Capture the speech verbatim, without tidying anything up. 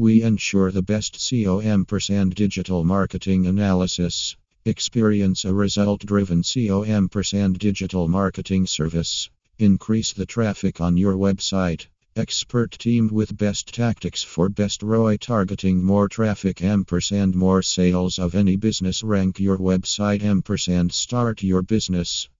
We ensure the best C O M percent digital marketing analysis. Experience a result-driven C O M percent digital marketing service. Increase the traffic on your website. Expert team with best tactics for best R O I targeting more traffic ampersand more sales of any business rank your website ampersand start your business.